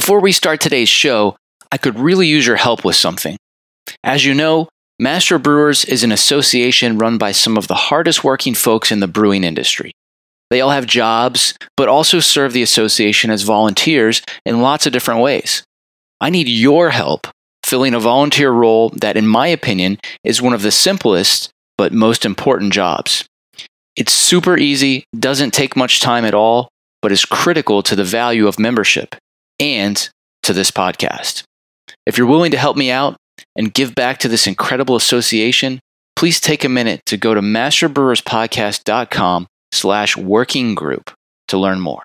Before we start today's show, I could really use your help with something. As you know, Master Brewers is an association run by some of the hardest working folks in the brewing industry. They all have jobs, but also serve the association as volunteers in lots of different ways. I need your help filling a volunteer role that, in my opinion, is one of the simplest but most important jobs. It's super easy, doesn't take much time at all, but is critical to the value of membership and to this podcast. If you're willing to help me out and give back to this incredible association, please take a minute to go to masterbrewerspodcast.com/working group to learn more.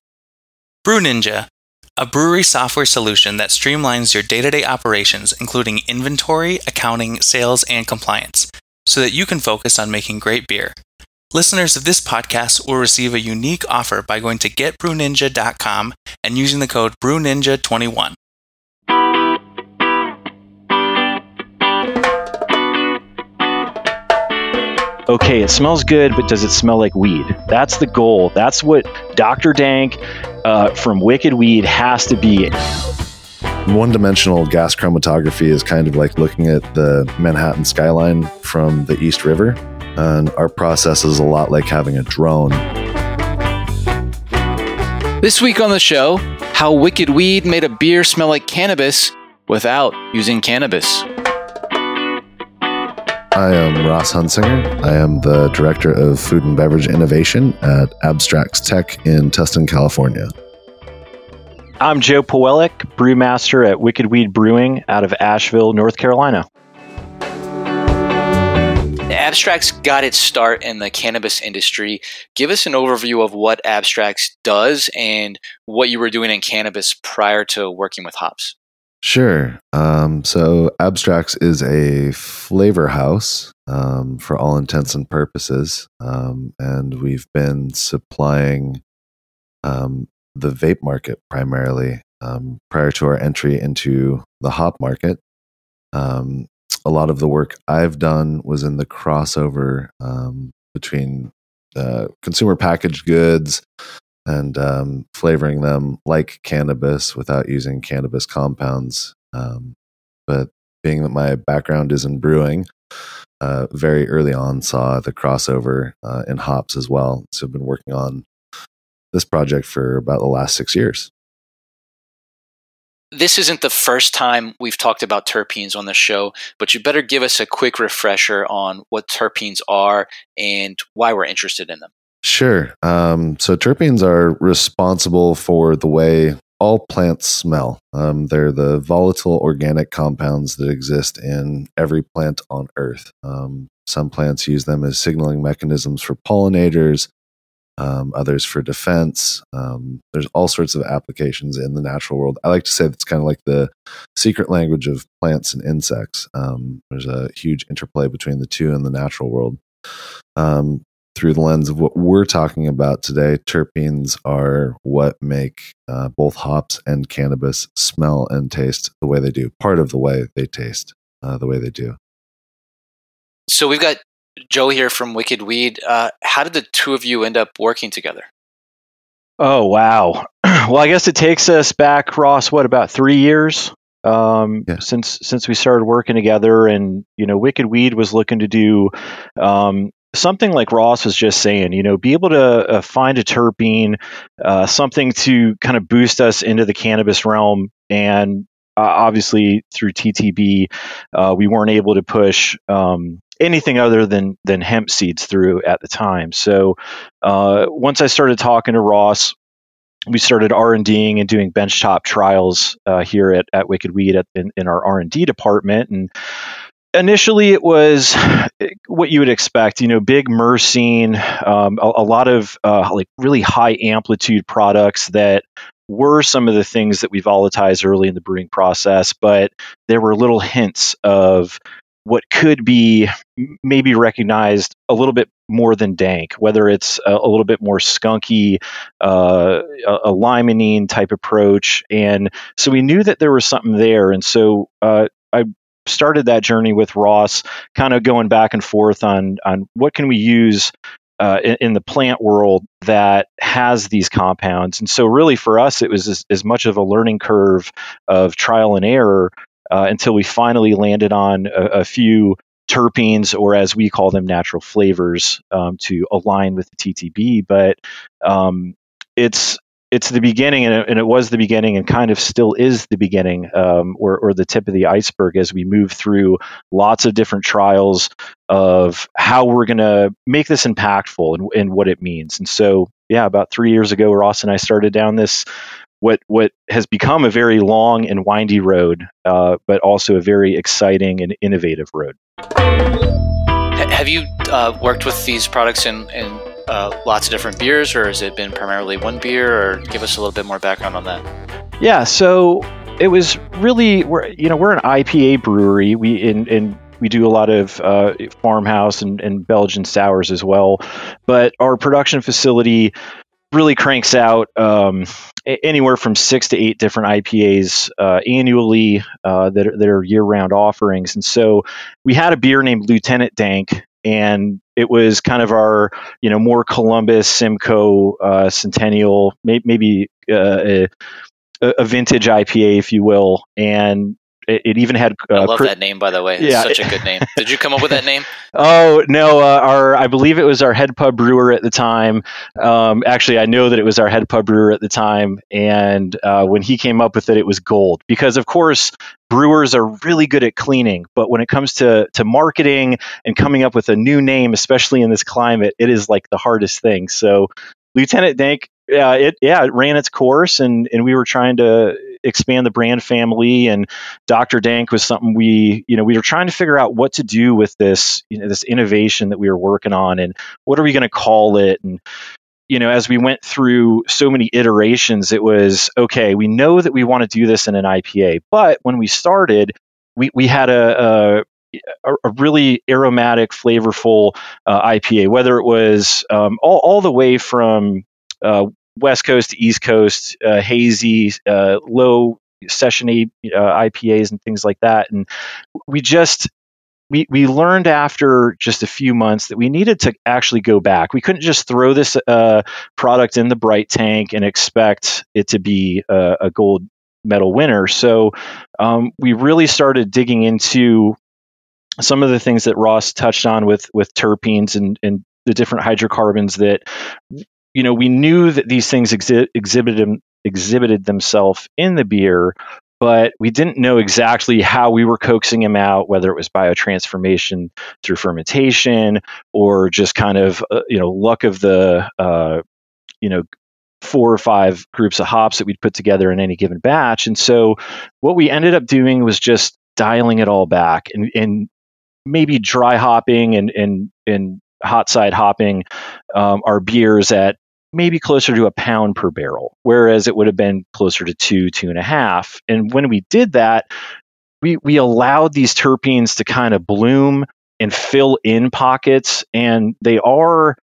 BrewNinja, a brewery software solution that streamlines your day-to-day operations, including inventory, accounting, sales, and compliance, so that you can focus on making great beer. Listeners of this podcast will receive a unique offer by going to getbrewninja.com and using the code BrewNinja21. Okay, it smells good, but does it smell like weed? That's the goal. That's what Doctor Dank from Wicked Weed has to be. One-dimensional gas chromatography is kind of like looking at the Manhattan skyline from the East River, and our process is a lot like having a drone. This week on the show, how Wicked Weed made a beer smell like cannabis without using cannabis. I am Ross Hunzinger. I am the Director of Food and Beverage Innovation at Abstracts Tech in Tustin, California. I'm Joe Pawelik, Brewmaster at Wicked Weed Brewing out of Asheville, North Carolina. Abstracts got its start in the cannabis industry. Give us an overview of what Abstracts does and what you were doing in cannabis prior to working with hops. Sure. So Abstracts is a flavor house for all intents and purposes. And we've been supplying the vape market primarily prior to our entry into the hop market. A lot of the work I've done was in the crossover between consumer packaged goods and flavoring them like cannabis without using cannabis compounds. But being that my background is in brewing, very early on saw the crossover in hops as well. So I've been working on this project for about the last 6 years. This isn't the first time we've talked about terpenes on the show, but you better give us a quick refresher on what terpenes are and why we're interested in them. Sure. So terpenes are responsible for the way all plants smell. They're the volatile organic compounds that exist in every plant on Earth. Some plants use them as signaling mechanisms for pollinators, others for defense. There's all sorts of applications in the natural world. I like to say that's kind of like the secret language of plants and insects. There's a huge interplay between the two in the natural world. Through the lens of what we're talking about today, terpenes are what make both hops and cannabis smell and taste the way they do, part of the way they taste the way they do. So we've got Joe here from Wicked Weed. How did the two of you end up working together? Oh, wow. Well, I guess it takes us back, Ross, what, about 3 years since we started working together. And, you know, Wicked Weed was looking to do something like Ross was just saying, you know, be able to find a terpene, something to kind of boost us into the cannabis realm. And obviously through TTB, we weren't able to push anything other than hemp seeds through at the time. So once I started talking to Ross, we started R&Ding and doing benchtop trials here at Wicked Weed in our R&D department. And initially it was what you would expect, you know, big myrcene, a lot of like really high amplitude products that were some of the things that we volatized early in the brewing process, but there were little hints of what could be maybe recognized a little bit more than dank, whether it's a little bit more skunky, a limonene type approach. And so we knew that there was something there. And so I started that journey with Ross, kind of going back and forth on what can we use in the plant world that has these compounds. And so really for us, it was as much of a learning curve of trial and error until we finally landed on a few terpenes, or as we call them, natural flavors, to align with the TTB. But it's the beginning, and it was the beginning, and kind of still is the beginning, or the tip of the iceberg as we move through lots of different trials of how we're going to make this impactful and what it means. And so, yeah, about 3 years ago, Ross and I started down this what has become a very long and windy road, but also a very exciting and innovative road. Have you worked with these products in lots of different beers, or has it been primarily one beer? Or give us a little bit more background on that. Yeah, so it was really, we're an IPA brewery. We do a lot of farmhouse and Belgian sours as well, but our production facility really cranks out anywhere from 6 to 8 different IPAs annually that are year-round offerings. And so we had a beer named Lieutenant Dank, and it was kind of our, more Columbus, Simcoe, Centennial, maybe a vintage IPA, if you will. And it even had. I love that name, by the way. It's such a good name. Did you come up with that name? Oh no, I believe it was our head pub brewer at the time. Actually, I know that it was our head pub brewer at the time, and when he came up with it, it was gold because, of course, brewers are really good at cleaning, but when it comes to marketing and coming up with a new name, especially in this climate, it is like the hardest thing. So, Lieutenant Dank, it ran its course, and we were trying to expand the brand family, and Doctor Dank was something we were trying to figure out what to do with this, this innovation that we were working on, and what are we going to call it? And, as we went through so many iterations, it was, okay, we know that we want to do this in an IPA, but when we started, we had a really aromatic, flavorful IPA, whether it was all the way from West Coast to East Coast, hazy, low sessiony IPAs and things like that. And we learned after just a few months that we needed to actually go back. We couldn't just throw this product in the bright tank and expect it to be a gold medal winner. So we really started digging into some of the things that Ross touched on with terpenes and the different hydrocarbons that we knew that these things exhibited themselves in the beer, but we didn't know exactly how we were coaxing them out, whether it was biotransformation through fermentation or just kind of, luck of the, 4 or 5 groups of hops that we'd put together in any given batch. And so what we ended up doing was just dialing it all back and maybe dry hopping and hot side hopping our beers at maybe closer to a pound per barrel, whereas it would have been closer to 2.5. And when we did that, we allowed these terpenes to kind of bloom and fill in pockets, and they are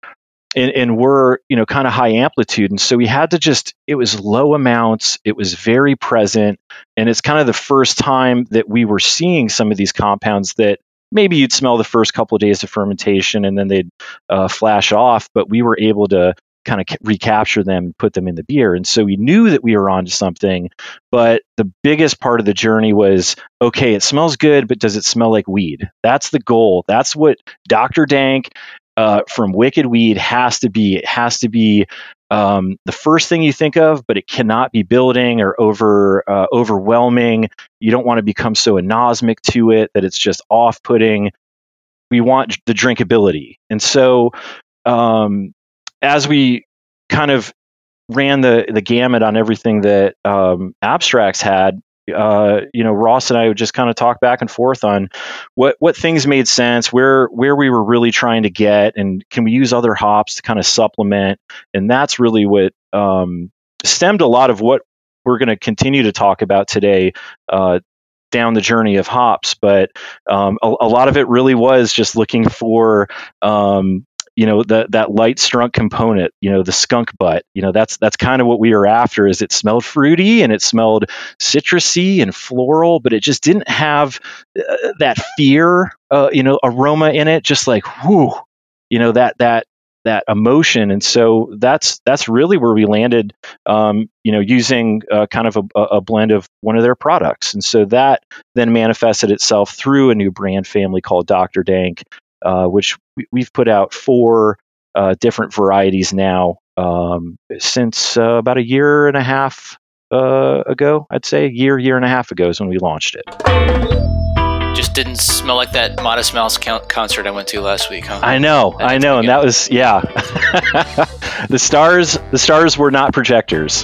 and were, kind of high amplitude. And so we had to it was low amounts, it was very present, and it's kind of the first time that we were seeing some of these compounds that maybe you'd smell the first couple of days of fermentation and then they'd flash off, but we were able to kind of recapture them and put them in the beer. And so we knew that we were onto something, but the biggest part of the journey was, okay, it smells good, but does it smell like weed? That's the goal. That's what Doctor Dank from Wicked Weed has to be. It has to be the first thing you think of, but it cannot be building or overwhelming. You don't want to become so anosmic to it that it's just off-putting. We want the drinkability. And so as we kind of ran the gamut on everything that Abstracts had, Ross and I would just kind of talk back and forth on what things made sense, where we were really trying to get, and can we use other hops to kind of supplement. And that's really what stemmed a lot of what we're going to continue to talk about today down the journey of hops. But a lot of it really was just looking for that light strunk component, the skunk butt, that's kind of what we were after. Is it smelled fruity and it smelled citrusy and floral, but it just didn't have that fear, aroma in it, just like, whoo, that emotion. And so that's really where we landed, using kind of a blend of one of their products. And so that then manifested itself through a new brand family called Dr. Dank, which we've put out 4 different varieties now since about 1.5 years ago. I'd say a year and a half ago is when we launched it. Just didn't smell like that Modest Mouse concert I went to last week, huh? I know. And that was, yeah. The stars were not projectors.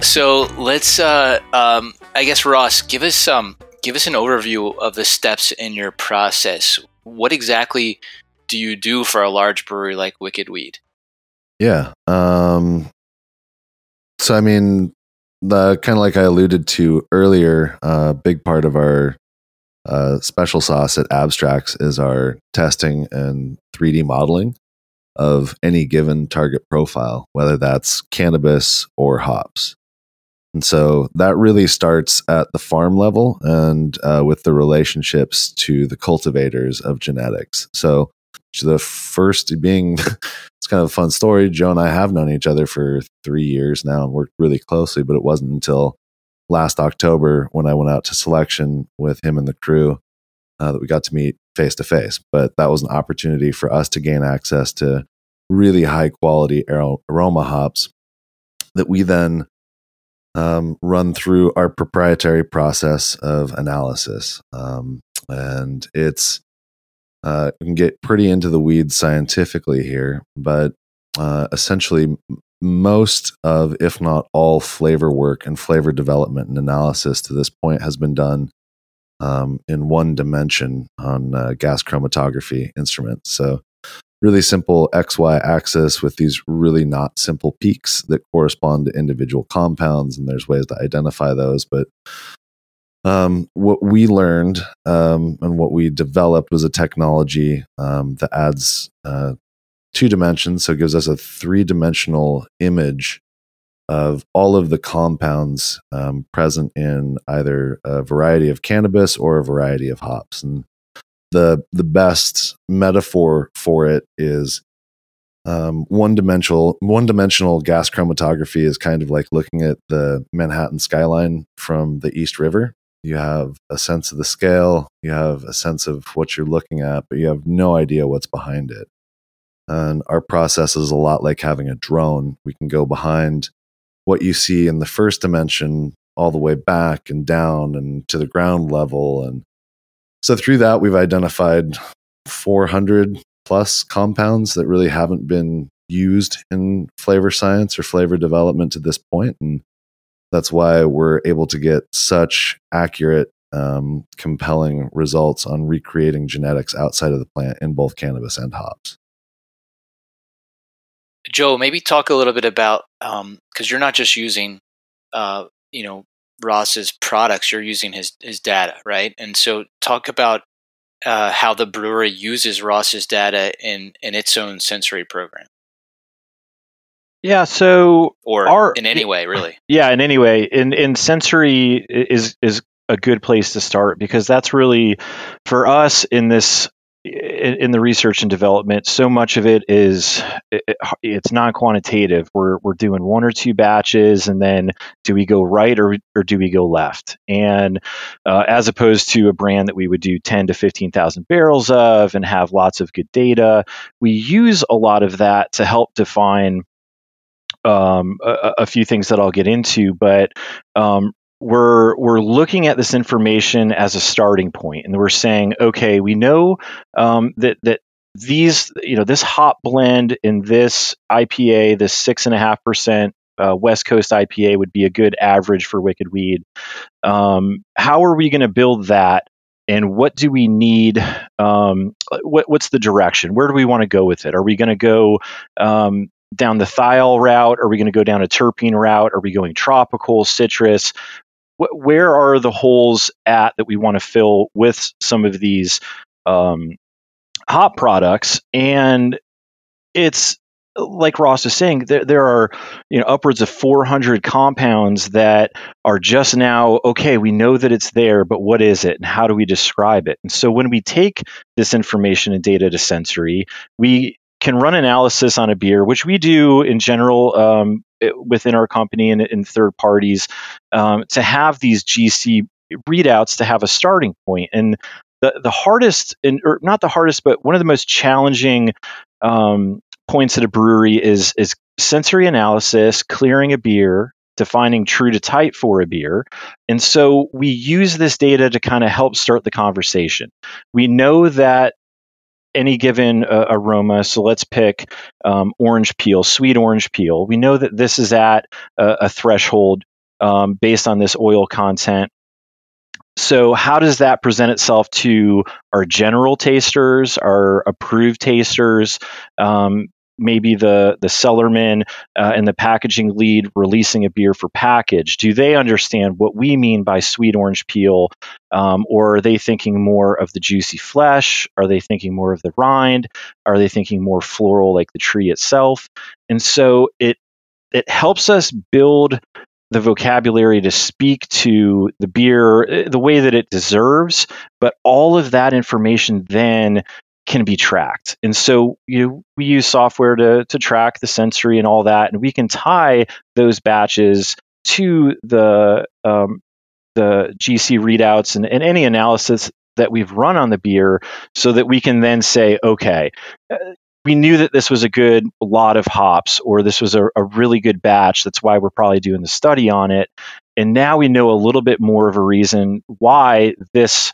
So let's, I guess, Ross, give us an overview of the steps in your process. What exactly do you do for a large brewery like Wicked Weed? Yeah. So, I mean, kind of like I alluded to earlier, a big part of our special sauce at Abstracts is our testing and 3D modeling of any given target profile, whether that's cannabis or hops. And so that really starts at the farm level and with the relationships to the cultivators of genetics. So the first being, it's kind of a fun story. Joe and I have known each other for 3 years now and worked really closely, but it wasn't until last October when I went out to selection with him and the crew that we got to meet face to face. But that was an opportunity for us to gain access to really high quality aroma hops that we then run through our proprietary process of analysis. And it's, we can get pretty into the weeds scientifically here, but essentially most of, if not all, flavor work and flavor development and analysis to this point has been done in one dimension on gas chromatography instruments. So really simple XY axis with these really not simple peaks that correspond to individual compounds. And there's ways to identify those. But what we learned and what we developed was a technology that adds 2 dimensions. So it gives us a 3-dimensional image of all of the compounds present in either a variety of cannabis or a variety of hops. And the best metaphor for it is one dimensional gas chromatography is kind of like looking at the Manhattan skyline from the East River. You have a sense of the scale, you have a sense of what you're looking at, but you have no idea what's behind it. And our process is a lot like having a drone. We can go behind what you see in the first dimension all the way back and down and to the ground level. And so through that, we've identified 400 plus compounds that really haven't been used in flavor science or flavor development to this point. And that's why we're able to get such accurate, compelling results on recreating genetics outside of the plant in both cannabis and hops. Joe, maybe talk a little bit about, because you're not just using, Ross's products, you're using his data, right? And so talk about how the brewery uses Ross's data in its own sensory program. Yeah, so in any way. In sensory is a good place to start, because that's really for us in this in the research and development, so much of it is it's non-quantitative. We're doing one or two batches, and then do we go right or do we go left? And as opposed to a brand that we would do 10 to 15,000 barrels of and have lots of good data, we use a lot of that to help define a few things that I'll get into, but we're looking at this information as a starting point, and we're saying, okay, we know that these, you know, this hop blend in this IPA, this 6.5% West Coast IPA would be a good average for Wicked Weed. How are we going to build that, and what do we need? What's the direction? Where do we want to go with it? Are we going to go down the thiol route? Are we going to go down a terpene route? Are we going tropical, citrus? Where are the holes at that we want to fill with some of these hop products? And it's like Ross was saying, there are, you know, upwards of 400 compounds that are just now, okay, we know that it's there, but what is it and how do we describe it? And so when we take this information and data to sensory, we can run analysis on a beer, which we do in general within our company and in third parties, to have these GC readouts to have a starting point. And the hardest, or not the hardest, but one of the most challenging points at a brewery is sensory analysis, clearing a beer, defining true to type for a beer. And so we use this data to kind of help start the conversation. We know that any given aroma. So let's pick orange peel, sweet orange peel. We know that this is at a threshold based on this oil content. So how does that present itself to our general tasters, our approved tasters, maybe the cellarman and the packaging lead releasing a beer for package? Do they understand what we mean by sweet orange peel? Or are they thinking more of the juicy flesh? Are they thinking more of the rind? Are they thinking more floral, like the tree itself? And so it helps us build the vocabulary to speak to the beer the way that it deserves, but all of that information then can be tracked. And so, you know, we use software to track the sensory and all that, and we can tie those batches to the GC readouts and any analysis that we've run on the beer, so that we can then say, okay, we knew that this was a good lot of hops, or this was a really good batch. That's why we're probably doing the study on it. And now we know a little bit more of a reason why this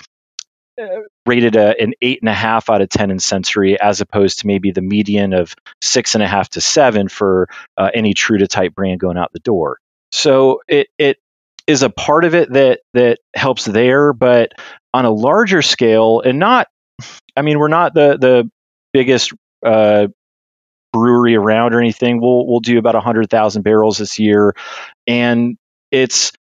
rated an 8.5 out of 10 in sensory, as opposed to maybe the median of 6.5 to 7 for any true to type brand going out the door. So it is a part of it that helps there, but on a larger scale, and not, I mean, we're not the biggest brewery around or anything. We'll do about 100,000 barrels this year, and it's,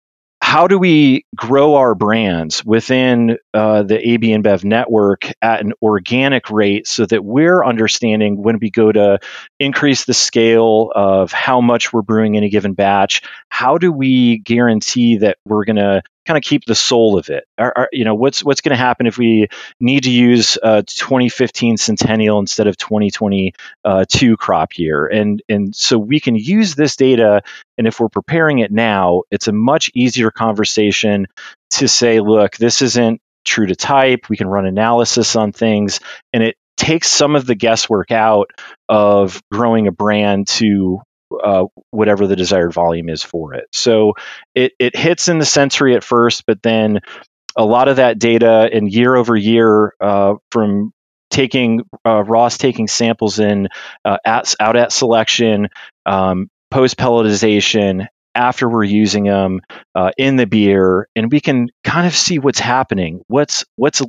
how do we grow our brands within the AB InBev network at an organic rate, so that we're understanding when we go to increase the scale of how much we're brewing in a given batch? How do we guarantee that we're going to kind of keep the soul of it? You know, what's going to happen if we need to use 2015 Centennial instead of 2022 crop year? And so we can use this data, and if we're preparing it now, it's a much easier conversation to say, look, this isn't true to type. We can run analysis on things, and it takes some of the guesswork out of growing a brand to whatever the desired volume is for it. So it hits in the sensory at first, but then a lot of that data, and year over year, from taking Ross taking samples in out at selection, post pelletization, after we're using them in the beer, and we can kind of see what's happening, what's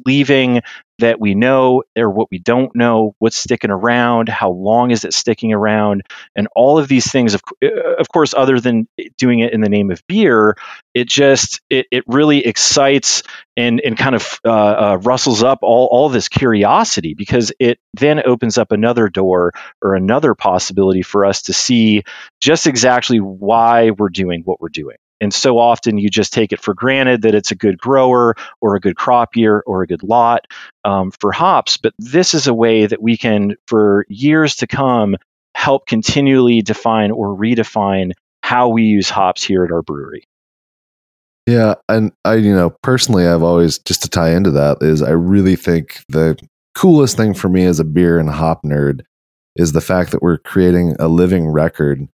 leaving that we know or what we don't know, what's sticking around, how long is it sticking around, and all of these things. Of course, other than doing it in the name of beer, it just it really excites and kind of rustles up all this curiosity, because it then opens up another door or another possibility for us to see just exactly why we're doing what we're doing. And so often you just take it for granted that it's a good grower or a good crop year or a good lot for hops. But this is a way that we can, for years to come, help continually define or redefine how we use hops here at our brewery. Yeah. And I, you know, personally, I've always, just to tie into that, is I really think the coolest thing for me as a beer and hop nerd is the fact that we're creating a living record.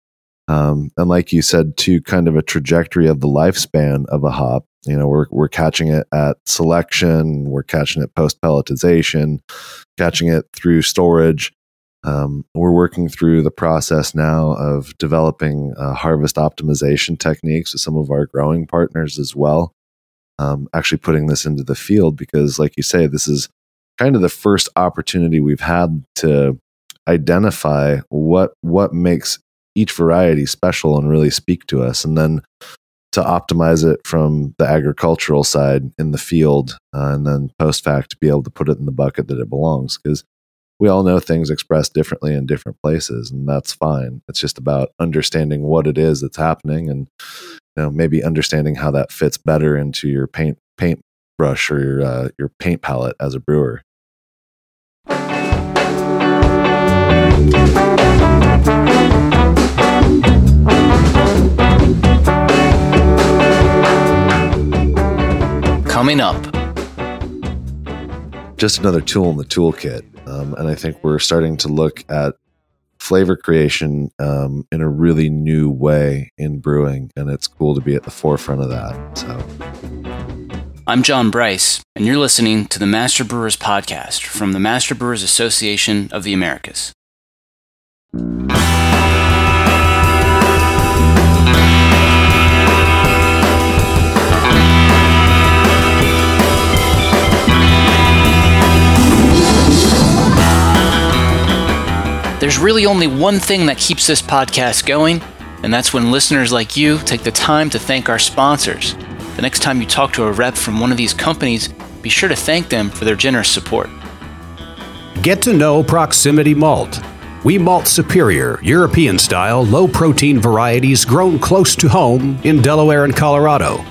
And like you said, to kind of a trajectory of the lifespan of a hop, you know, we're catching it at selection, we're catching it post pelletization, catching it through storage. We're working through the process now of developing harvest optimization techniques with some of our growing partners as well. Actually putting this into the field because, like you say, this is kind of the first opportunity we've had to identify what makes each variety special and really speak to us, and then to optimize it from the agricultural side in the field, and then post fact to be able to put it in the bucket that it belongs, because we all know things expressed differently in different places, and that's fine. It's just about understanding what it is that's happening, and you know, maybe understanding how that fits better into your paint brush or your paint palette as a brewer. Coming up, just another tool in the toolkit. And I think we're starting to look at flavor creation in a really new way in brewing, and it's cool to be at the forefront of that. So, I'm John Bryce, and you're listening to the Master Brewers Podcast from the Master Brewers Association of the Americas. There's really only one thing that keeps this podcast going, and that's when listeners like you take the time to thank our sponsors. The next time you talk to a rep from one of these companies, be sure to thank them for their generous support. Get to know Proximity Malt. We malt superior, European-style, low-protein varieties grown close to home in Delaware and Colorado.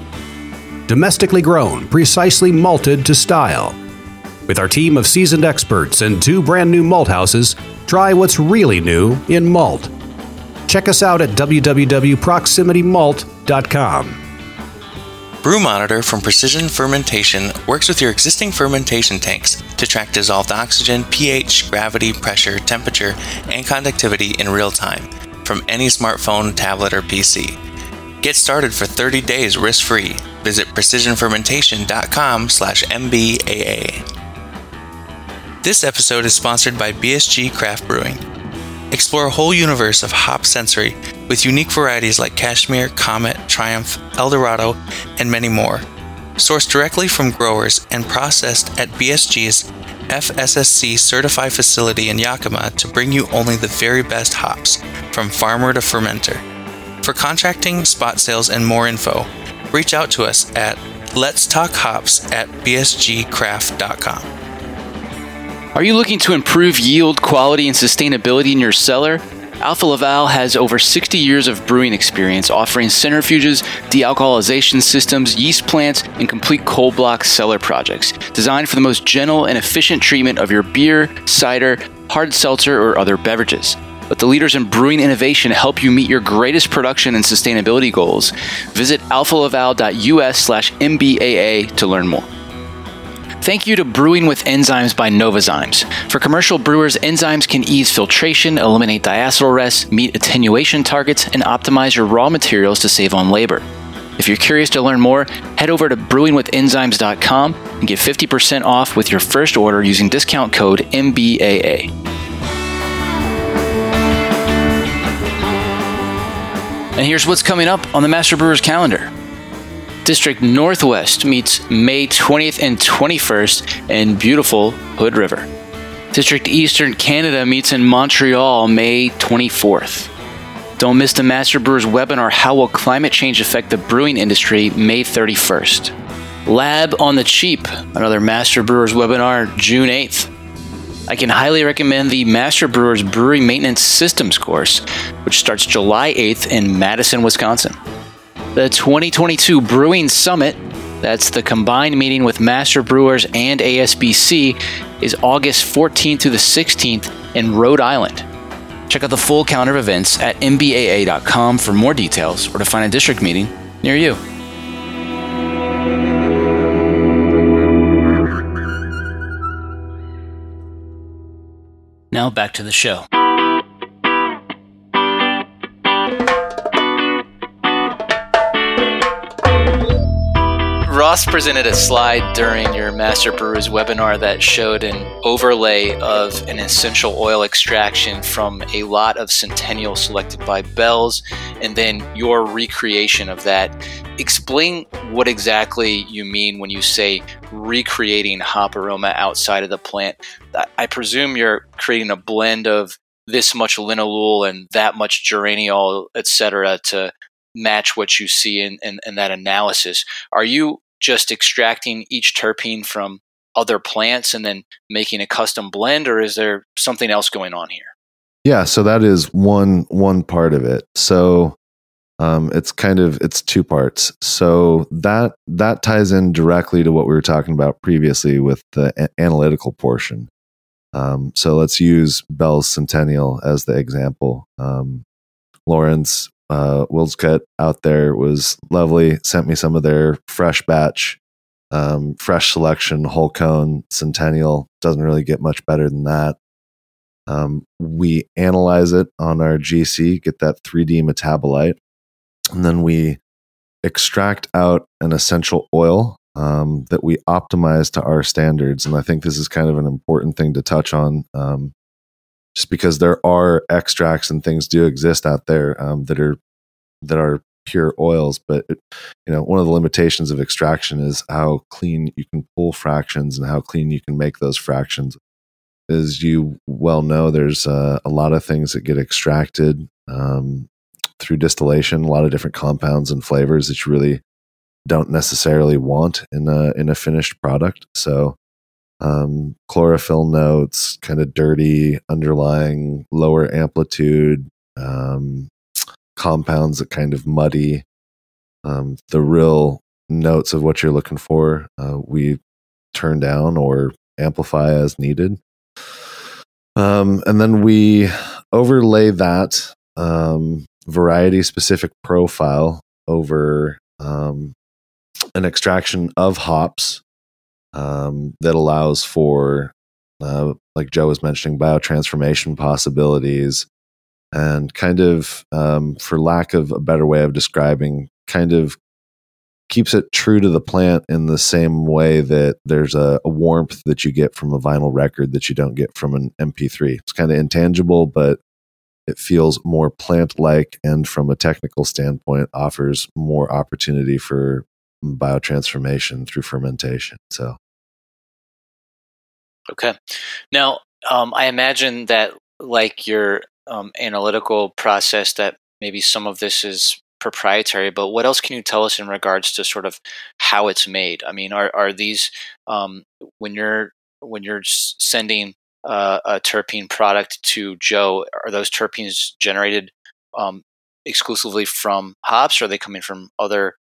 Domestically grown, precisely malted to style. With our team of seasoned experts and two brand new malt houses, try what's really new in malt. Check us out at www.proximitymalt.com. Brew Monitor from Precision Fermentation works with your existing fermentation tanks to track dissolved oxygen, pH, gravity, pressure, temperature, and conductivity in real time from any smartphone, tablet, or PC. Get started for 30 days risk-free. Visit precisionfermentation.com/mbaa. This episode is sponsored by BSG Craft Brewing. Explore a whole universe of hop sensory with unique varieties like Cashmere, Comet, Triumph, Eldorado, and many more. Sourced directly from growers and processed at BSG's FSSC certified facility in Yakima to bring you only the very best hops, from farmer to fermenter. For contracting, spot sales, and more info, reach out to us at letstalkhops@bsgcraft.com. Are you looking to improve yield, quality, and sustainability in your cellar? Alpha Laval has over 60 years of brewing experience offering centrifuges, de-alcoholization systems, yeast plants, and complete cold block cellar projects designed for the most gentle and efficient treatment of your beer, cider, hard seltzer, or other beverages. Let the leaders in brewing innovation help you meet your greatest production and sustainability goals. Visit alphalaval.us/mbaa to learn more. Thank you to Brewing with Enzymes by Novozymes. For commercial brewers, enzymes can ease filtration, eliminate diacetyl rests, meet attenuation targets, and optimize your raw materials to save on labor. If you're curious to learn more, head over to brewingwithenzymes.com and get 50% off with your first order using discount code MBAA. And here's what's coming up on the Master Brewers calendar. District Northwest meets May 20th and 21st in beautiful Hood River. District Eastern Canada meets in Montreal May 24th. Don't miss the Master Brewers webinar, How Will Climate Change Affect the Brewing Industry, May 31st. Lab on the Cheap, another Master Brewers webinar, June 8th. I can highly recommend the Master Brewers Brewery Maintenance Systems course, which starts July 8th in Madison, Wisconsin. the 2022 Brewing Summit, that's the combined meeting with Master Brewers and ASBC, is August 14th through the 16th in Rhode Island. Check out the full calendar of events at mbaa.com for more details or to find a district meeting near you. Now back to the show. Ross presented a slide during your Master Brewers webinar that showed an overlay of an essential oil extraction from a lot of Centennial selected by Bell's, and then your recreation of that. Explain what exactly you mean when you say recreating hop aroma outside of the plant. I presume you're creating a blend of this much linalool and that much geraniol, etc., to match what you see in that analysis. Are you just extracting each terpene from other plants and then making a custom blend, or is there something else going on here? Yeah, so that is one part of it. So it's two parts. So that ties in directly to what we were talking about previously with the analytical portion. So let's use Bell's Centennial as the example. Lawrence Will's Cut out there was lovely, sent me some of their fresh batch, fresh selection, whole cone Centennial. Doesn't really get much better than that. We analyze it on our GC, get that 3D metabolite, and then we extract out an essential oil that we optimize to our standards. And I think this is kind of an important thing to touch on, just because there are extracts and things do exist out there that are pure oils, but one of the limitations of extraction is how clean you can pull fractions and how clean you can make those fractions. As you well know, there's a lot of things that get extracted through distillation, a lot of different compounds and flavors that you really don't necessarily want in a finished product. So chlorophyll notes, kind of dirty underlying lower amplitude compounds that kind of muddy the real notes of what you're looking for. We turn down or amplify as needed, and then we overlay that variety specific profile over an extraction of hops that allows for, like Joe was mentioning, biotransformation possibilities, and kind of, for lack of a better way of describing, kind of keeps it true to the plant in the same way that there's a warmth that you get from a vinyl record that you don't get from an MP3. It's kind of intangible, but it feels more plant-like, and from a technical standpoint, offers more opportunity for biotransformation through fermentation. So. Okay. Now, I imagine that, like your analytical process, that maybe some of this is proprietary, but what else can you tell us in regards to sort of how it's made? I mean, are these, when you're sending a terpene product to Joe, are those terpenes generated exclusively from hops, or are they coming from other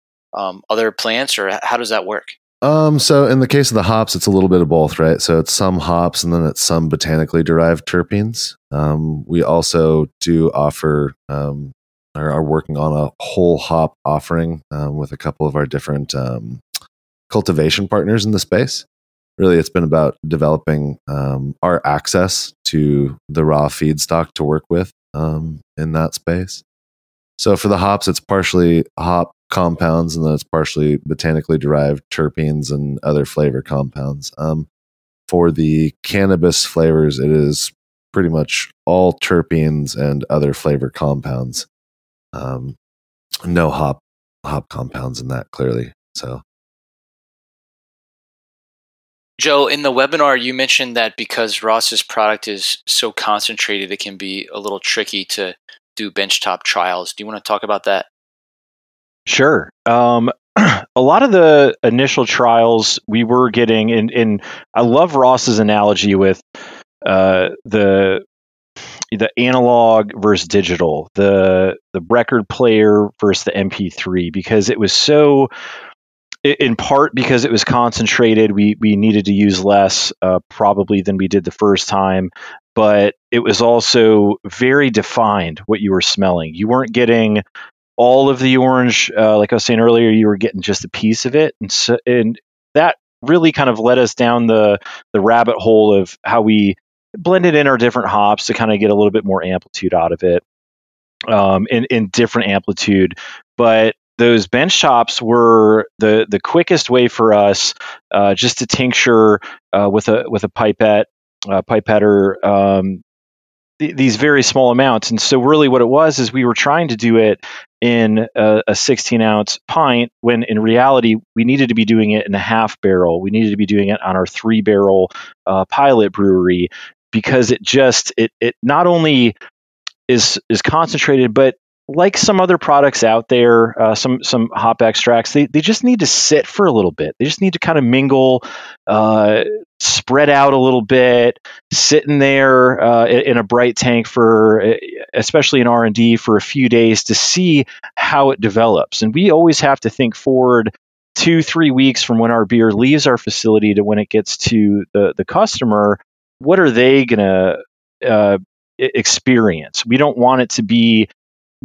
plants, or how does that work? So in the case of the hops, it's a little bit of both, right? So it's some hops and then it's some botanically derived terpenes. We also do offer, or are working on a whole hop offering with a couple of our different cultivation partners in the space. Really, it's been about developing our access to the raw feedstock to work with in that space. So for the hops, it's partially hop compounds, and then it's partially botanically derived terpenes and other flavor compounds. For the cannabis flavors, it is pretty much all terpenes and other flavor compounds. No hop compounds in that, clearly. So, Joe, in the webinar, you mentioned that because Ross's product is so concentrated, it can be a little tricky to do benchtop trials. Do you want to talk about that? Sure. A lot of the initial trials we were getting, and I love Ross's analogy with the analog versus digital, the record player versus the MP3, because it was so, in part because it was concentrated, we needed to use less probably than we did the first time, but it was also very defined what you were smelling. You weren't getting all of the orange, like I was saying earlier, you were getting just a piece of it. And so, and that really kind of led us down the rabbit hole of how we blended in our different hops to kind of get a little bit more amplitude out of it, in different amplitude. But those bench hops were the quickest way for us just to tincture with a pipetter, these very small amounts. And so really what it was is we were trying to do it in a 16 ounce pint, when in reality we needed to be doing it in a half barrel. We needed to be doing it on our 3 barrel pilot brewery, because it just, it not only is concentrated, but like some other products out there, some hop extracts, they just need to sit for a little bit. They just need to kind of mingle, spread out a little bit, sit in there in a bright tank for, especially in R&D, for a few days to see how it develops. And we always have to think forward 2-3 weeks from when our beer leaves our facility to when it gets to the customer. What are they gonna experience? We don't want it to be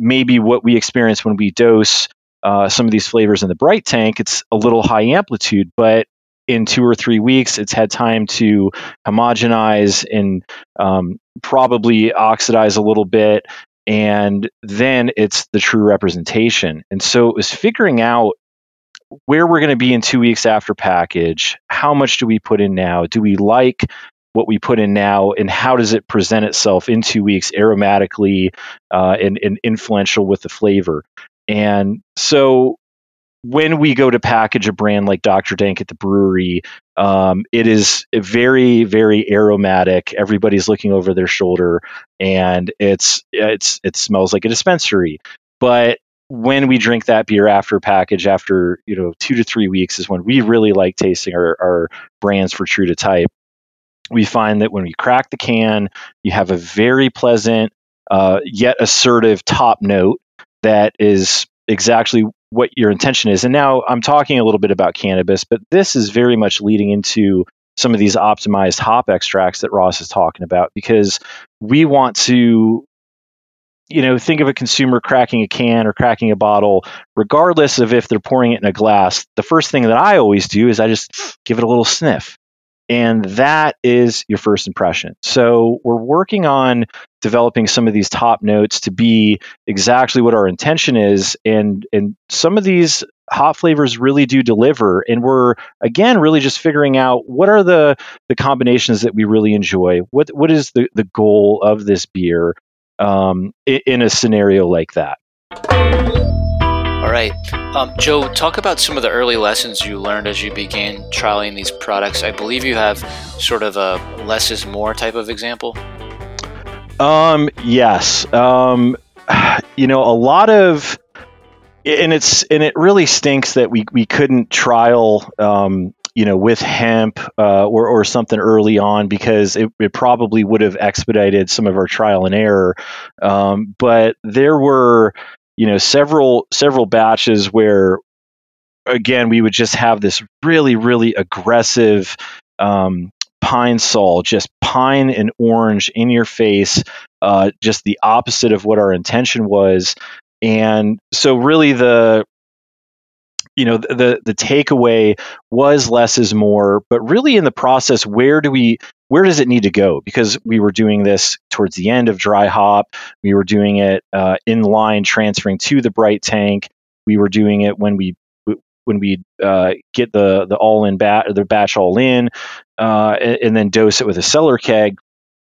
maybe what we experience when we dose some of these flavors in the bright tank. It's a little high amplitude, but in 2 or 3 weeks, it's had time to homogenize and probably oxidize a little bit, and then it's the true representation. And so it was figuring out where we're going to be in 2 weeks after package. How much do we put in now? Do we like what we put in now, and how does it present itself in 2 weeks aromatically and influential with the flavor? And so when we go to package a brand like Doctor Dank at the brewery, it is very, very aromatic. Everybody's looking over their shoulder, and it smells like a dispensary. But when we drink that beer after package, after 2 to 3 weeks, is when we really like tasting our brands for true to type. We find that when we crack the can, you have a very pleasant, yet assertive top note that is exactly what your intention is. And now I'm talking a little bit about cannabis, but this is very much leading into some of these optimized hop extracts that Ross is talking about, because we want to, think of a consumer cracking a can or cracking a bottle, regardless of if they're pouring it in a glass. The first thing that I always do is I just give it a little sniff. And that is your first impression. So we're working on developing some of these top notes to be exactly what our intention is. And some of these hop flavors really do deliver. And we're, again, really just figuring out what are the combinations that we really enjoy. What is the goal of this beer in a scenario like that? All right. Joe, talk about some of the early lessons you learned as you began trialing these products. I believe you have sort of a less is more type of example. Yes. A lot of, and it really stinks that we couldn't trial, with hemp or something early on, because it probably would have expedited some of our trial and error. But there were, several batches where, again, we would just have this really, really aggressive pine sol, just pine and orange in your face, just the opposite of what our intention was. And so really the takeaway was less is more, but really in the process, where does it need to go? Because we were doing this towards the end of dry hop. We were doing it in line, transferring to the bright tank. We were doing it when we get the all in the batch all in, and then dose it with a cellar keg.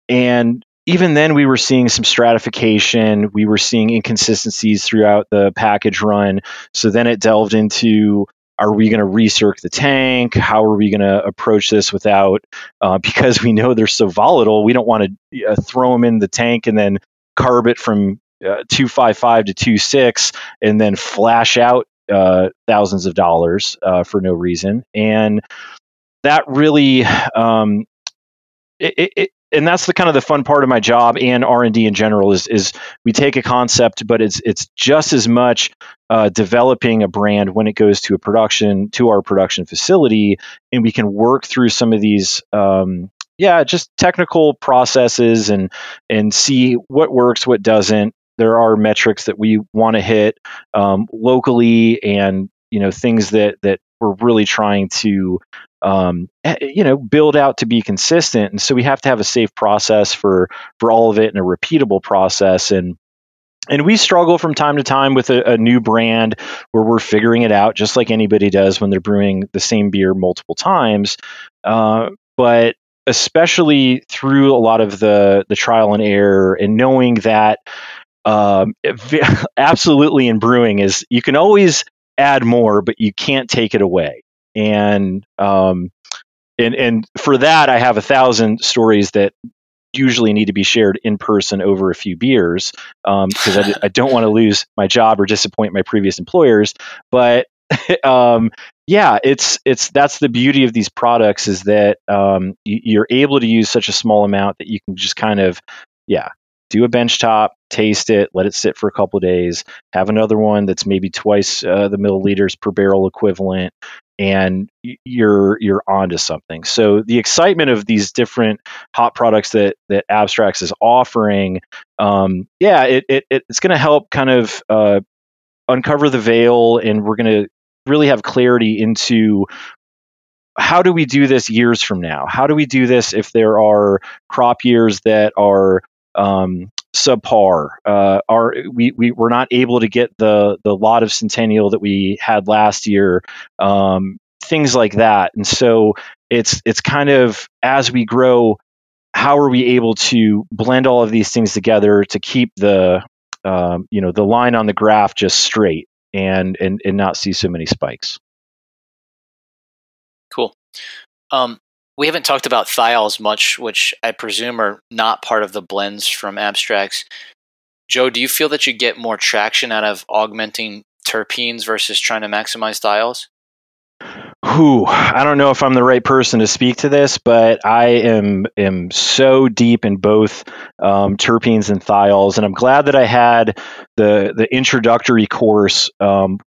And even then, we were seeing some stratification. We were seeing inconsistencies throughout the package run. So then it delved into, are we going to recirc the tank? How are we going to approach this without, because we know they're so volatile, we don't want to throw them in the tank and then carb it from 255 to 26 and then flash out thousands of dollars for no reason. And that really, And that's the kind of the fun part of my job and R&D in general is we take a concept, but it's just as much developing a brand when it goes to a production, to our production facility, and we can work through some of these, just technical processes and see what works, what doesn't. There are metrics that we want to hit locally, and things that we're really trying to build out to be consistent. And so we have to have a safe process for all of it, and a repeatable process. And we struggle from time to time with a new brand where we're figuring it out, just like anybody does when they're brewing the same beer multiple times. But especially through a lot of the trial and error, and knowing that absolutely in brewing is you can always add more, but you can't take it away. And for that, I have 1,000 stories that usually need to be shared in person over a few beers, because I don't want to lose my job or disappoint my previous employers. But that's the beauty of these products, is that you're able to use such a small amount that you can just kind of do a benchtop, taste it, let it sit for a couple of days, have another one that's maybe twice the milliliters per barrel equivalent, and you're onto something. So the excitement of these different hot products that Abstracts is offering, it's going to help kind of uncover the veil, and we're going to really have clarity into how do we do this years from now? How do we do this if there are crop years that are subpar, we're not able to get the lot of Centennial that we had last year, things like that. And so it's kind of, as we grow, how are we able to blend all of these things together to keep the the line on the graph just straight and not see so many spikes. Cool. We haven't talked about thials much, which I presume are not part of the blends from Abstracts. Joe, do you feel that you get more traction out of augmenting terpenes versus trying to maximize thials? I don't know if I'm the right person to speak to this, but I am so deep in both terpenes and thials, and I'm glad that I had the introductory course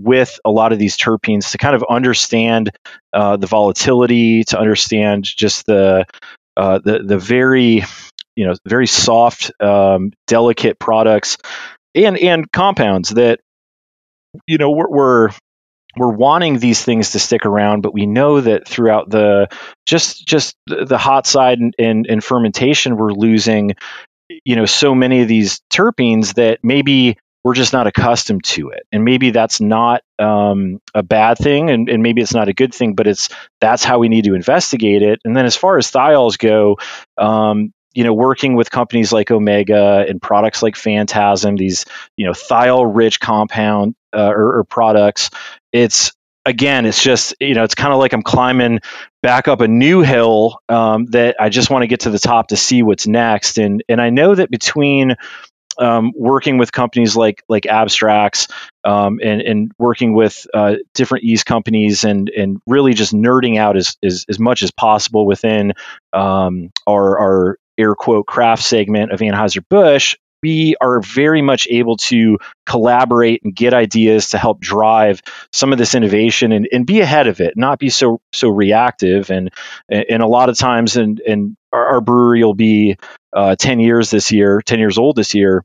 with a lot of these terpenes to kind of understand the volatility, to understand just the very very soft, delicate products and compounds that we're wanting these things to stick around, but we know that throughout just the hot side and fermentation, we're losing, so many of these terpenes that maybe we're just not accustomed to it. And maybe that's not a bad thing, and maybe it's not a good thing, but that's how we need to investigate it. And then as far as thials go, working with companies like Omega and products like Phantasm, these, thiol-rich compound or products, it's just, it's kind of like I'm climbing back up a new hill that I just want to get to the top to see what's next. And I know that between working with companies like Abstracts and working with different yeast companies and really just nerding out as much as possible within our air quote craft segment of Anheuser-Busch, we are very much able to collaborate and get ideas to help drive some of this innovation and be ahead of it, not be so reactive. And a lot of times, and our brewery will be 10 years old this year.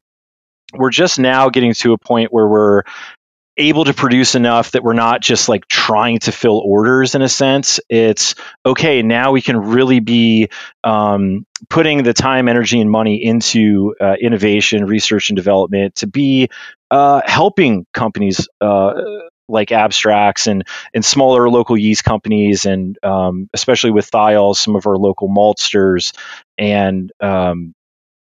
We're just now getting to a point where we're able to produce enough that we're not just like trying to fill orders in a sense. It's okay, now we can really be putting the time, energy, and money into innovation, research, and development to be helping companies like Abstracts and smaller local yeast companies, and especially with thials, some of our local maltsters and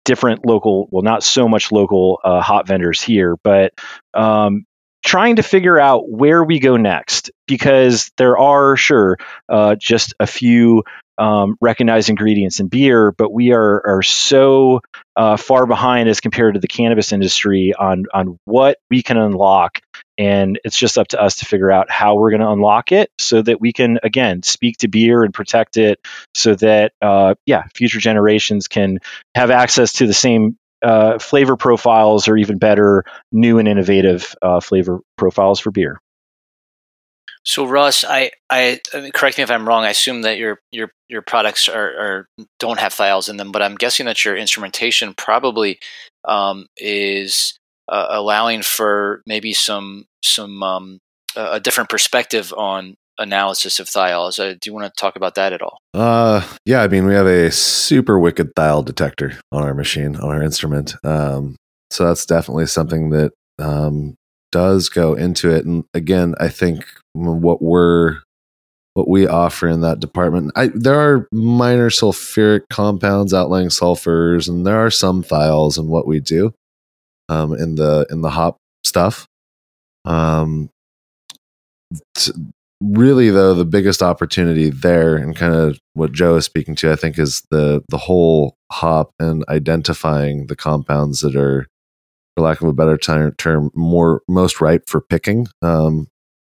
different local, well, not so much local hop vendors here, but trying to figure out where we go next, because there are just a few recognize ingredients in beer, but we are so far behind as compared to the cannabis industry on what we can unlock. And it's just up to us to figure out how we're going to unlock it so that we can, again, speak to beer and protect it so that, future generations can have access to the same flavor profiles or even better, new and innovative flavor profiles for beer. So Ross, I correct me if I'm wrong. I assume that your products don't have vials in them, but I'm guessing that your instrumentation probably is allowing for maybe a different perspective on analysis of thiols. Do you want to talk about that at all? Yeah. I mean, we have a super wicked thiol detector on our machine, on our instrument. So that's definitely something that does go into it. And again, I think what we offer in that department, there are minor sulfuric compounds outlying sulfurs, and there are some thiols in what we do, in the hop stuff. Really though, the biggest opportunity there, and kind of what Joe is speaking to, I think, is the whole hop and identifying the compounds that are, for lack of a better term, most ripe for picking.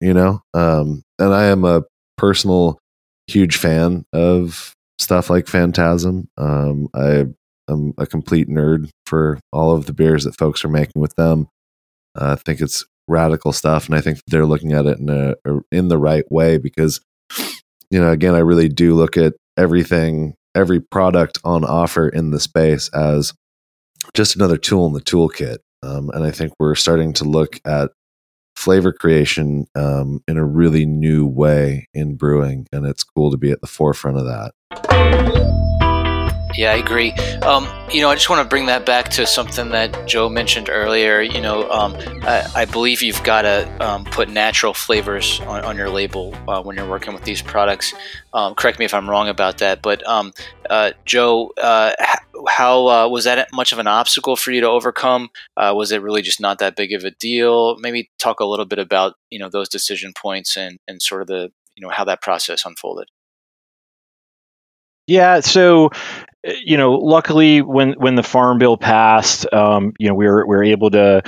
And I am a personal huge fan of stuff like Phantasm. I am a complete nerd for all of the beers that folks are making with them. I think it's radical stuff, and I think they're looking at it in the right way because, you know, again, I really do look at every product on offer in the space as just another tool in the toolkit. And I think we're starting to look at flavor creation in a really new way in brewing, and it's cool to be at the forefront of that. Yeah, I agree. I just want to bring that back to something that Joe mentioned earlier. I believe you've got to put natural flavors on your label when you're working with these products. Correct me if I'm wrong about that, but Joe, how was that much of an obstacle for you to overcome? Was it really just not that big of a deal? Maybe talk a little bit about, those decision points and sort of the, how that process unfolded. Yeah. So, luckily when the Farm Bill passed, we were able to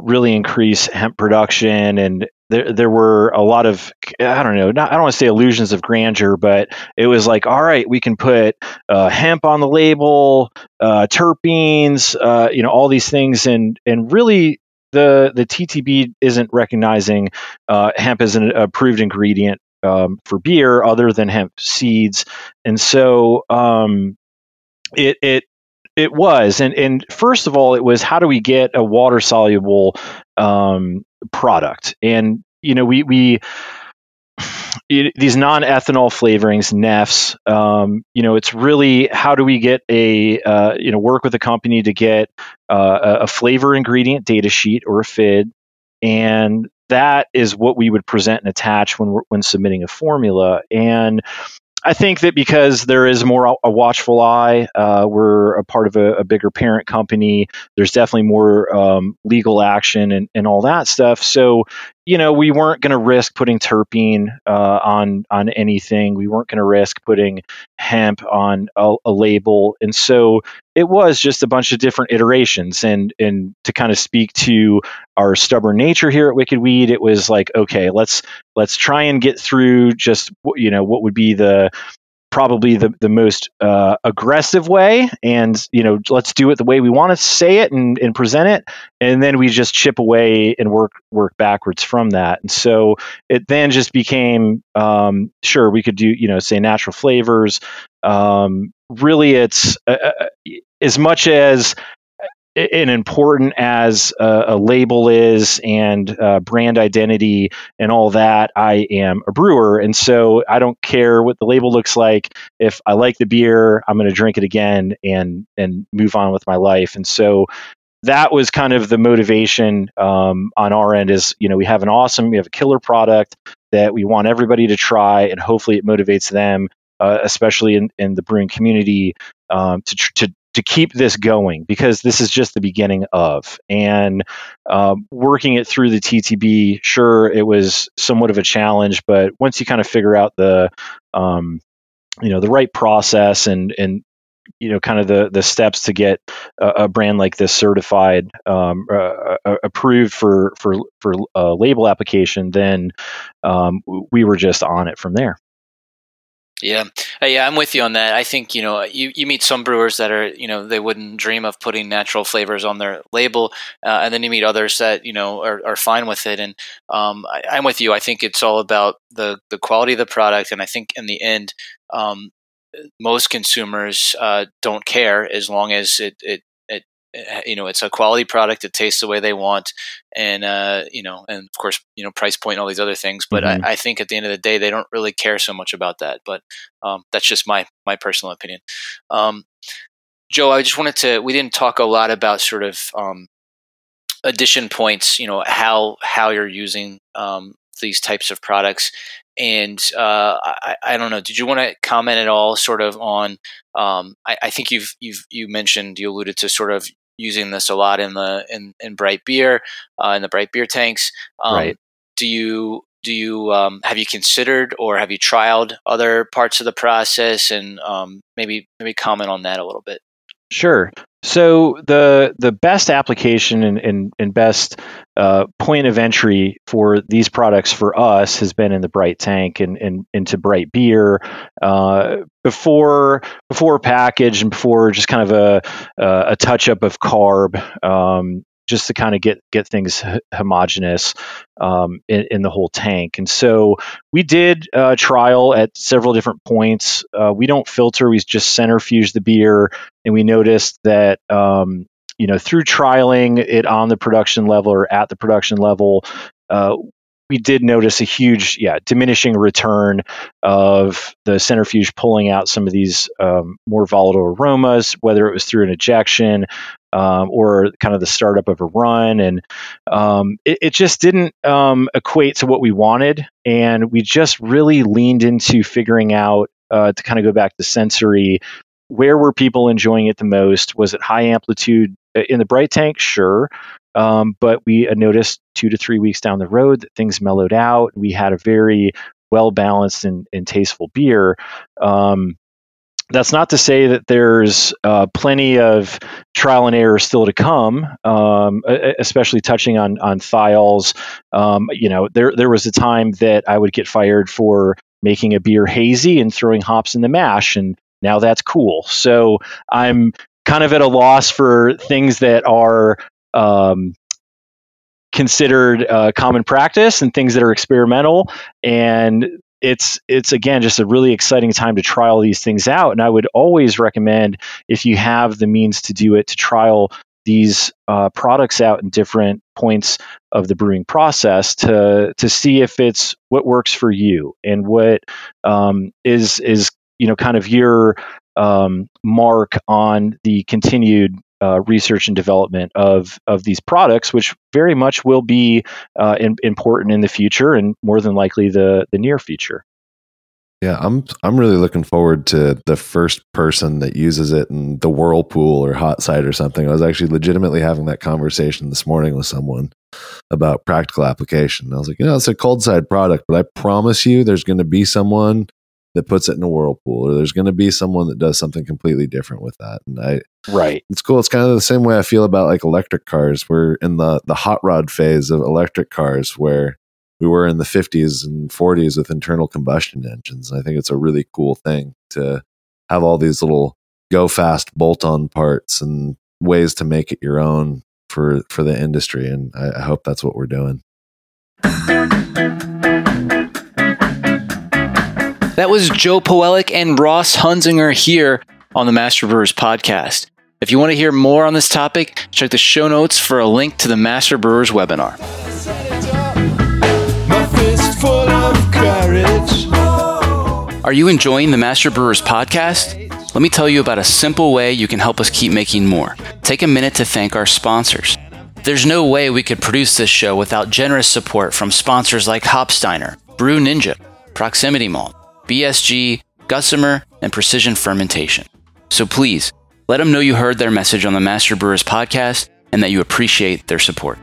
really increase hemp production, and there were a lot of, I don't want to say illusions of grandeur, but it was like, all right, we can put hemp on the label, terpenes, all these things, and really the TTB isn't recognizing hemp as an approved ingredient for beer other than hemp seeds. And so it was, and first of all, it was, how do we get a water soluble product? And these non-ethanol flavorings, NEFs, it's really, how do we get work with a company to get a flavor ingredient data sheet or a FID, and that is what we would present and attach when submitting a formula. And I think that because there is more a watchful eye, we're a part of a bigger parent company, there's definitely more legal action and all that stuff. So, we weren't going to risk putting terpene on anything. We weren't going to risk putting hemp on a label. And so it was just a bunch of different iterations. And to kind of speak to our stubborn nature here at Wicked Weed, it was like, okay, let's try and get through just, what would be probably the most aggressive way, and let's do it the way we want to say it and present it, and then we just chip away and work backwards from that. And so it then just became sure, we could do say natural flavors. Really, it's as much as and important as a label is, and brand identity and all that. I am a brewer, and so I don't care what the label looks like. If I like the beer, I'm going to drink it again and move on with my life. And so that was kind of the motivation on our end. Is we have a killer product that we want everybody to try, and hopefully it motivates them, especially in the brewing community, to keep this going, because this is just the beginning of, and working it through the TTB. Sure, it was somewhat of a challenge, but once you kind of figure out you know, the right process and you know, kind of the steps to get a brand like this certified, approved for a label application, then we were just on it from there. Yeah. Yeah, I'm with you on that. I think, you know, you meet some brewers that are, you know, they wouldn't dream of putting natural flavors on their label. And then you meet others that, you know, are fine with it. And I'm with you. I think it's all about the quality of the product. And I think in the end, most consumers don't care as long as it you know, it's a quality product, it tastes the way they want, and you know, and of course, you know, price point and all these other things. But mm-hmm. I think at the end of the day, they don't really care so much about that. But that's just my personal opinion. Joe, I just wanted to. We didn't talk a lot about sort of addition points. You know, how you're using these types of products. And I don't know. Did you want to comment at all, sort of on? I think you alluded to sort of using this a lot in bright beer, in the bright beer tanks. Right. Do you have you considered or have you trialed other parts of the process? And maybe comment on that a little bit. Sure. So the best application and best point of entry for these products for us has been in the bright tank and into bright beer before package and before just kind of a touch up of carb just to kind of get things homogenous in the whole tank. And so we did trial at several different points. We don't filter, we just centrifuge the beer. And we noticed that, you know, through trialing it on the production level or at the production level, we did notice a huge, diminishing return of the centrifuge pulling out some of these more volatile aromas, whether it was through an ejection or kind of the startup of a run. And it just didn't equate to what we wanted. And we just really leaned into figuring out, to kind of go back to sensory, where were people enjoying it the most? Was it high amplitude in the bright tank? Sure. But we noticed 2 to 3 weeks down the road that things mellowed out. We had a very well-balanced and tasteful beer. That's not to say that there's plenty of trial and error still to come, especially touching on thiols. You know, there was a time that I would get fired for making a beer hazy and throwing hops in the mash, and now that's cool. So I'm kind of at a loss for things that are considered common practice and things that are experimental. And it's again, just a really exciting time to trial these things out. And I would always recommend, if you have the means to do it, to trial these products out in different points of the brewing process to see if it's what works for you and what is you know, kind of your mark on the continued research and development of these products, which very much will be important in the future and more than likely the near future. Yeah, I'm really looking forward to the first person that uses it in the Whirlpool or Hot Side or something. I was actually legitimately having that conversation this morning with someone about practical application. I was like, you know, it's a cold side product, but I promise you there's going to be someone that puts it in a Whirlpool, or there's going to be someone that does something completely different with that. And right. It's cool. It's kind of the same way I feel about like electric cars. We're in the hot rod phase of electric cars, where we were in the 50s and 40s with internal combustion engines. And I think it's a really cool thing to have all these little go fast bolt on parts and ways to make it your own for the industry. And I hope that's what we're doing. That was Joe Pawelik and Ross Hunzinger here on the Master Brewers Podcast. If you want to hear more on this topic, check the show notes for a link to the Master Brewers webinar. Are you enjoying the Master Brewers Podcast? Let me tell you about a simple way you can help us keep making more. Take a minute to thank our sponsors. There's no way we could produce this show without generous support from sponsors like Hopsteiner, BrewNinja, Proximity Malt, BSG, Gusmer, and Precision Fermentation. So please, let them know you heard their message on the Master Brewers Podcast and that you appreciate their support.